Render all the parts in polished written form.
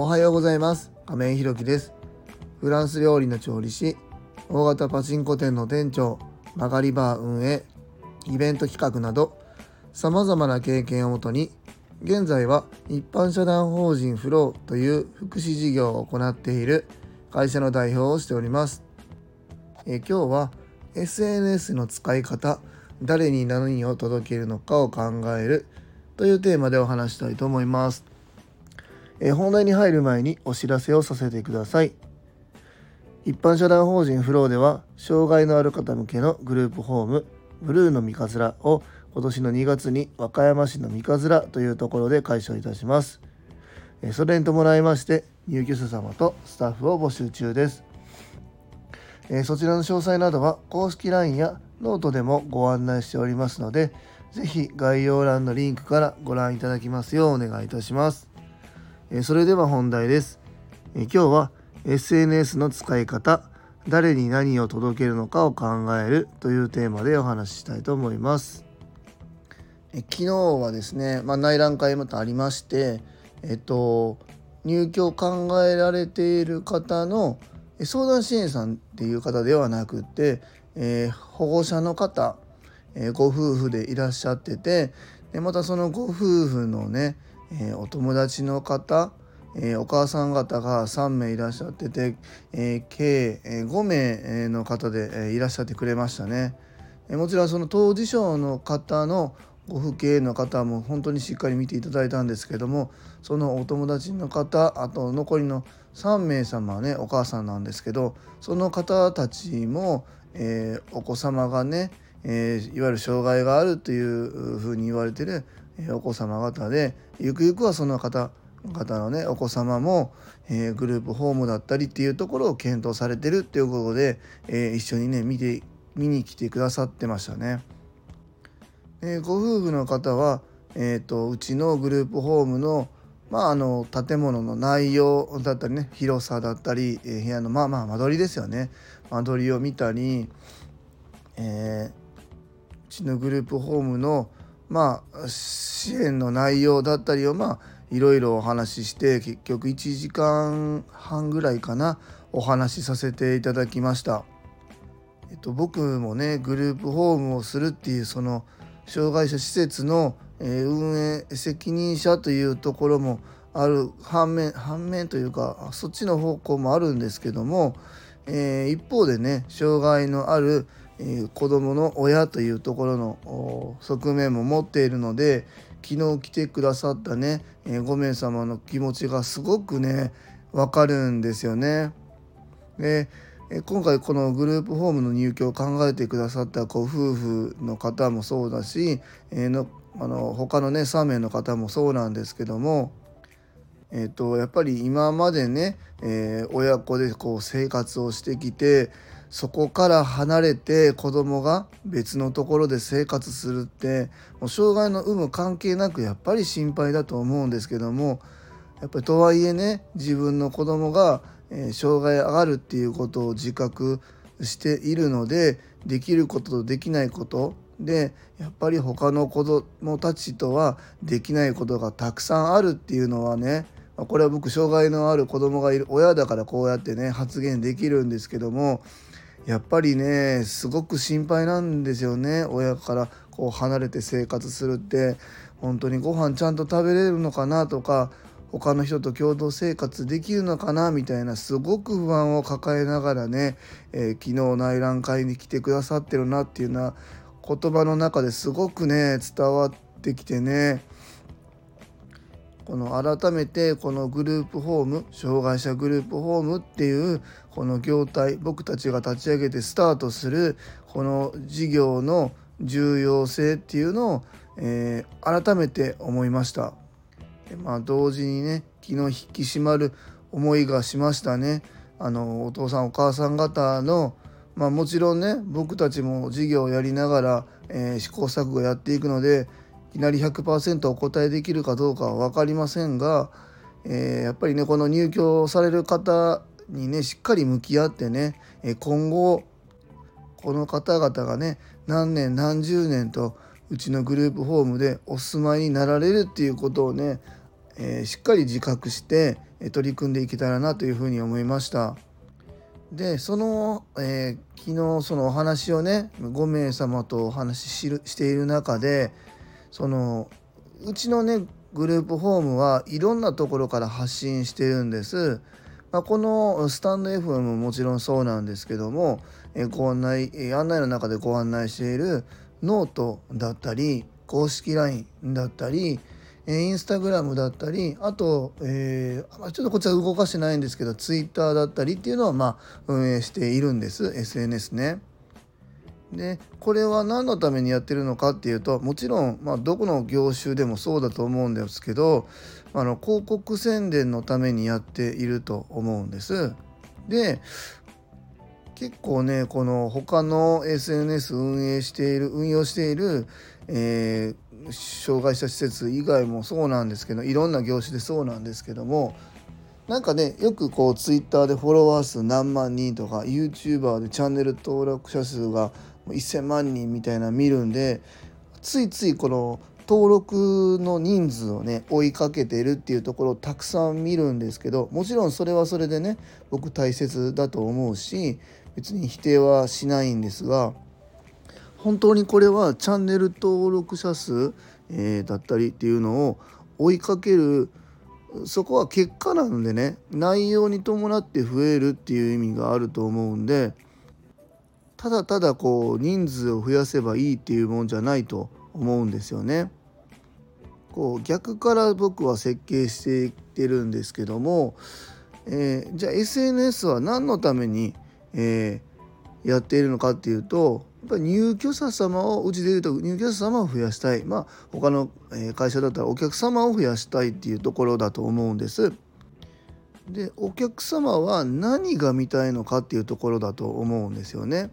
おはようございます。亀井ひろきです。フランス料理の調理師、大型パチンコ店の店長、曲がりバー運営、イベント企画など様々な経験をもとに、現在は一般社団法人フローという福祉事業を行っている会社の代表をしております。今日は SNS の使い方、誰に何を届けるのかを考えるというテーマでお話したいと思います。本題に入る前にお知らせをさせてください。一般社団法人フローでは、障害のある方向けのグループホームブルーのみかずらを今年の2月に和歌山市のみかずらというところで開所いたします。それに伴いまして入居者様とスタッフを募集中です。そちらの詳細などは公式 LINE やノートでもご案内しておりますので、ぜひ概要欄のリンクからご覧いただきますようお願いいたします。それでは本題です。今日は SNS の使い方、誰に何を届けるのかを考えるというテーマでお話ししたいと思います。昨日はですね、内覧会またありまして、入居を考えられている方の相談支援さんっていう方ではなくて、保護者の方、ご夫婦でいらっしゃってて、でまたそのご夫婦のね、お友達の方、お母さん方が3名いらっしゃってて、計5名の方でいらっしゃってくれましたね。もちろんその当事者の方のご父兄の方も本当にしっかり見ていただいたんですけども、そのお友達の方、あと残りの3名様はね、お母さんなんですけど、その方たちも、お子様がね、いわゆる障害があるというふうに言われているお子様方で、ゆくゆくはその方々のね、お子様も、グループホームだったりっていうところを検討されてるっていうことで、一緒にね、見に来てくださってましたね。ご夫婦の方は、うちのグループホームの、建物の内容だったりね、広さだったり、部屋の間取りですよね。間取りを見たり、うちのグループホームの支援の内容だったりをいろいろお話しして、結局1時間半ぐらいかな、お話しさせていただきました。僕もね、グループホームをするっていうその障害者施設の運営責任者というところもある反面というか、そっちの方向もあるんですけども、一方でね、障害のある子どもの親というところの側面も持っているので、昨日来てくださったね、5名様の気持ちがすごくね、分かるんですよね。で今回このグループホームの入居を考えてくださったご夫婦の方もそうだし、他のね3名の方もそうなんですけども、やっぱり今までね、親子でこう生活をしてきて、そこから離れて子供が別のところで生活するって、もう障害の有無関係なくやっぱり心配だと思うんですけども、やっぱりとはいえね、自分の子供が障害があるっていうことを自覚しているので、できることとできないことで、やっぱり他の子どもたちとはできないことがたくさんあるっていうのはね、これは僕障害のある子供がいる親だからこうやってね発言できるんですけども、やっぱりねすごく心配なんですよね。親からこう離れて生活するって、本当にご飯ちゃんと食べれるのかなとか、他の人と共同生活できるのかなみたいな、すごく不安を抱えながらね、昨日内覧会に来てくださってるなっていうのは言葉の中ですごくね伝わってきてね、この改めてこのグループホーム、障害者グループホームっていうこの業態、僕たちが立ち上げてスタートするこの事業の重要性っていうのを、改めて思いました。同時にね、昨日引き締まる思いがしましたね。お父さんお母さん方の、もちろんね、僕たちも事業をやりながら、試行錯誤やっていくので、いきなり 100% お答えできるかどうかは分かりませんが、やっぱりね、この入居される方にね、しっかり向き合ってね、今後この方々がね、何年何十年とうちのグループホームでお住まいになられるっていうことをね、しっかり自覚して取り組んでいけたらなというふうに思いました。でその、昨日そのお話をね5名様とお話している中で、そのうちのねグループホームはいろんなところから発信してるんです。このスタンド FM ももちろんそうなんですけども、案内の中でご案内しているノートだったり公式 LINE だったりインスタグラムだったり、あと、ちょっとこっちは動かしてないんですけどツイッターだったりっていうのは運営しているんです。 SNS ね。でこれは何のためにやってるのかっていうと、もちろん、どこの業種でもそうだと思うんですけど、広告宣伝のためにやっていると思うんです。で結構ねこの他の SNS 運用している、障害者施設以外もそうなんですけど、いろんな業種でそうなんですけども、よくこうツイッターでフォロワー数何万人とか YouTuber でチャンネル登録者数が1000万人みたいな見るんで、ついついこの登録の人数をね追いかけてるっていうところをたくさん見るんですけど、もちろんそれはそれでね僕大切だと思うし別に否定はしないんですが、本当にこれはチャンネル登録者数、だったりっていうのを追いかける、そこは結果なんでね、内容に伴って増えるっていう意味があると思うんで、ただただこう人数を増やせばいいっていうもんじゃないと思うんですよね。こう逆から僕は設計していってるんですけども、じゃあ SNS は何のために、やっているのかっていうと、やっぱり入居者様をうちでいうと入居者様を増やしたい、他の会社だったらお客様を増やしたいっていうところだと思うんです。でお客様は何が見たいのかっていうところだと思うんですよね。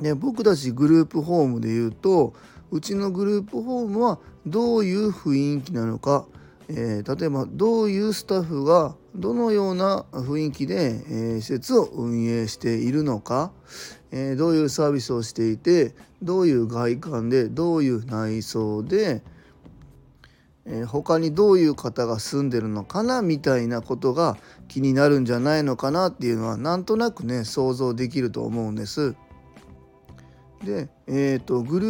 で僕たちグループホームでいうと、うちのグループホームはどういう雰囲気なのか、例えばどういうスタッフがどのような雰囲気で、施設を運営しているのか、どういうサービスをしていて、どういう外観で、どういう内装で、他にどういう方が住んでるのかなみたいなことが気になるんじゃないのかなっていうのはなんとなくね想像できると思うんです。で、グル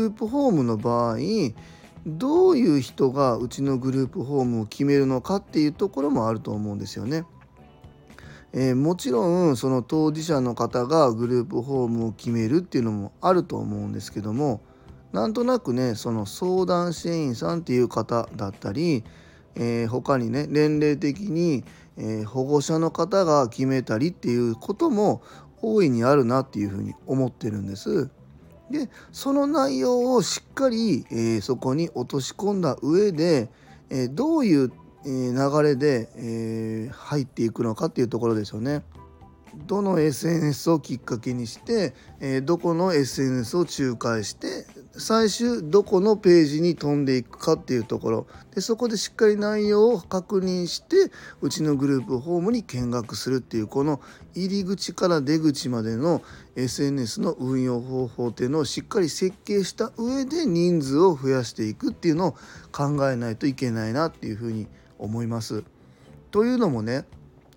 ープホームの場合どういう人がうちのグループホームを決めるのかっていうところもあると思うんですよね。もちろんその当事者の方がグループホームを決めるっていうのもあると思うんですけども、なんとなくねその相談支援員さんっていう方だったり、他にね年齢的に、保護者の方が決めたりっていうことも大いにあるなっていうふうに思ってるんです。でその内容をしっかり、そこに落とし込んだ上で、どういう流れで、入っていくのかっていうところですよね。どの SNS をきっかけにして、どこの SNS を仲介して最終どこのページに飛んでいくかっていうところで、そこでしっかり内容を確認してうちのグループホームに見学するっていう、この入り口から出口までの SNS の運用方法っていうのをしっかり設計した上で人数を増やしていくっていうのを考えないといけないなっていうふうに思います。というのもね、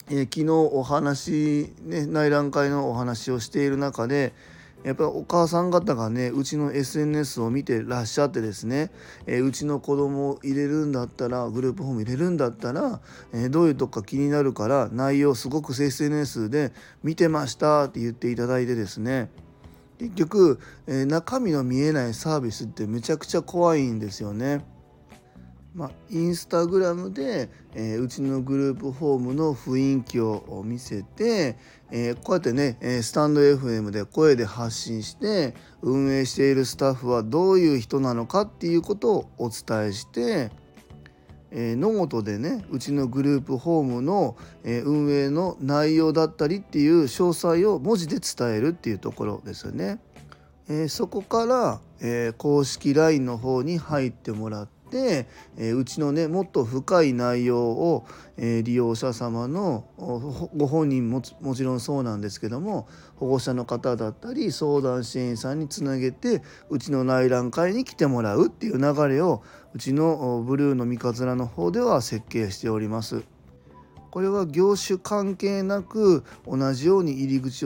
昨日お話、内覧会のお話をしている中で、やっぱりお母さん方がねうちの SNS を見てらっしゃってですね、うちの子供を入れるんだったら、グループホーム入れるんだったら、どういうとこか気になるから内容すごく SNS で見てましたって言っていただいてですね、結局、中身の見えないサービスってめちゃくちゃ怖いんですよね。インスタグラムで、うちのグループホームの雰囲気を見せて、こうやってねスタンド FM で声で発信して運営しているスタッフはどういう人なのかっていうことをお伝えして、ノートでねうちのグループホームの、運営の内容だったりっていう詳細を文字で伝えるっていうところですよね。そこから、公式 LINE の方に入ってもらって、って、うちのねもっと深い内容を、利用者様のご本人 もちろんそうなんですけども、保護者の方だったり相談支援さんにつなげてうちの内覧会に来てもらうっていう流れをうちのブルーのみかづらの方では設計しております。これは業種関係なく同じように入り口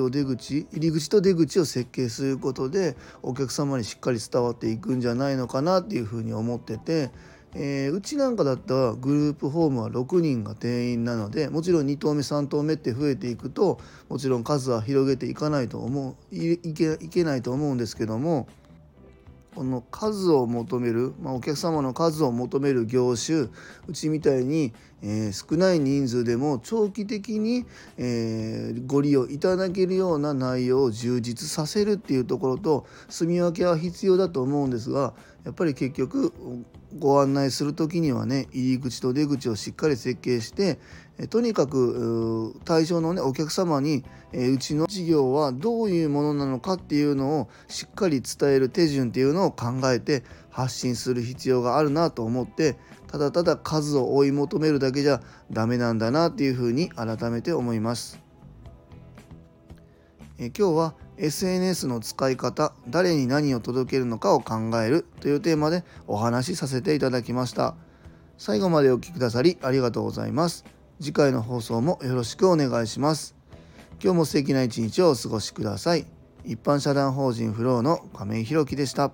と出口を設計することでお客様にしっかり伝わっていくんじゃないのかなっていうふうに思ってて、うちなんかだったらグループホームは6人が定員なので、もちろん2棟目3棟目って増えていくともちろん数は広げていかないといけないと思うんですけども、この数を求める、お客様の数を求める業種、うちみたいに、少ない人数でも長期的に、ご利用いただけるような内容を充実させるっていうところと住み分けは必要だと思うんですが、やっぱり結局ご案内する時にはね入り口と出口をしっかり設計してとにかく対象のねお客様にうちの事業はどういうものなのかっていうのをしっかり伝える手順っていうのを考えて発信する必要があるなと思って、ただただ数を追い求めるだけじゃダメなんだなっていうふうに改めて思います。今日は SNS の使い方、誰に何を届けるのかを考えるというテーマでお話しさせていただきました。最後までお聞きくださりありがとうございます。次回の放送もよろしくお願いします。今日も素敵な一日をお過ごしください。一般社団法人フローの亀井弘樹でした。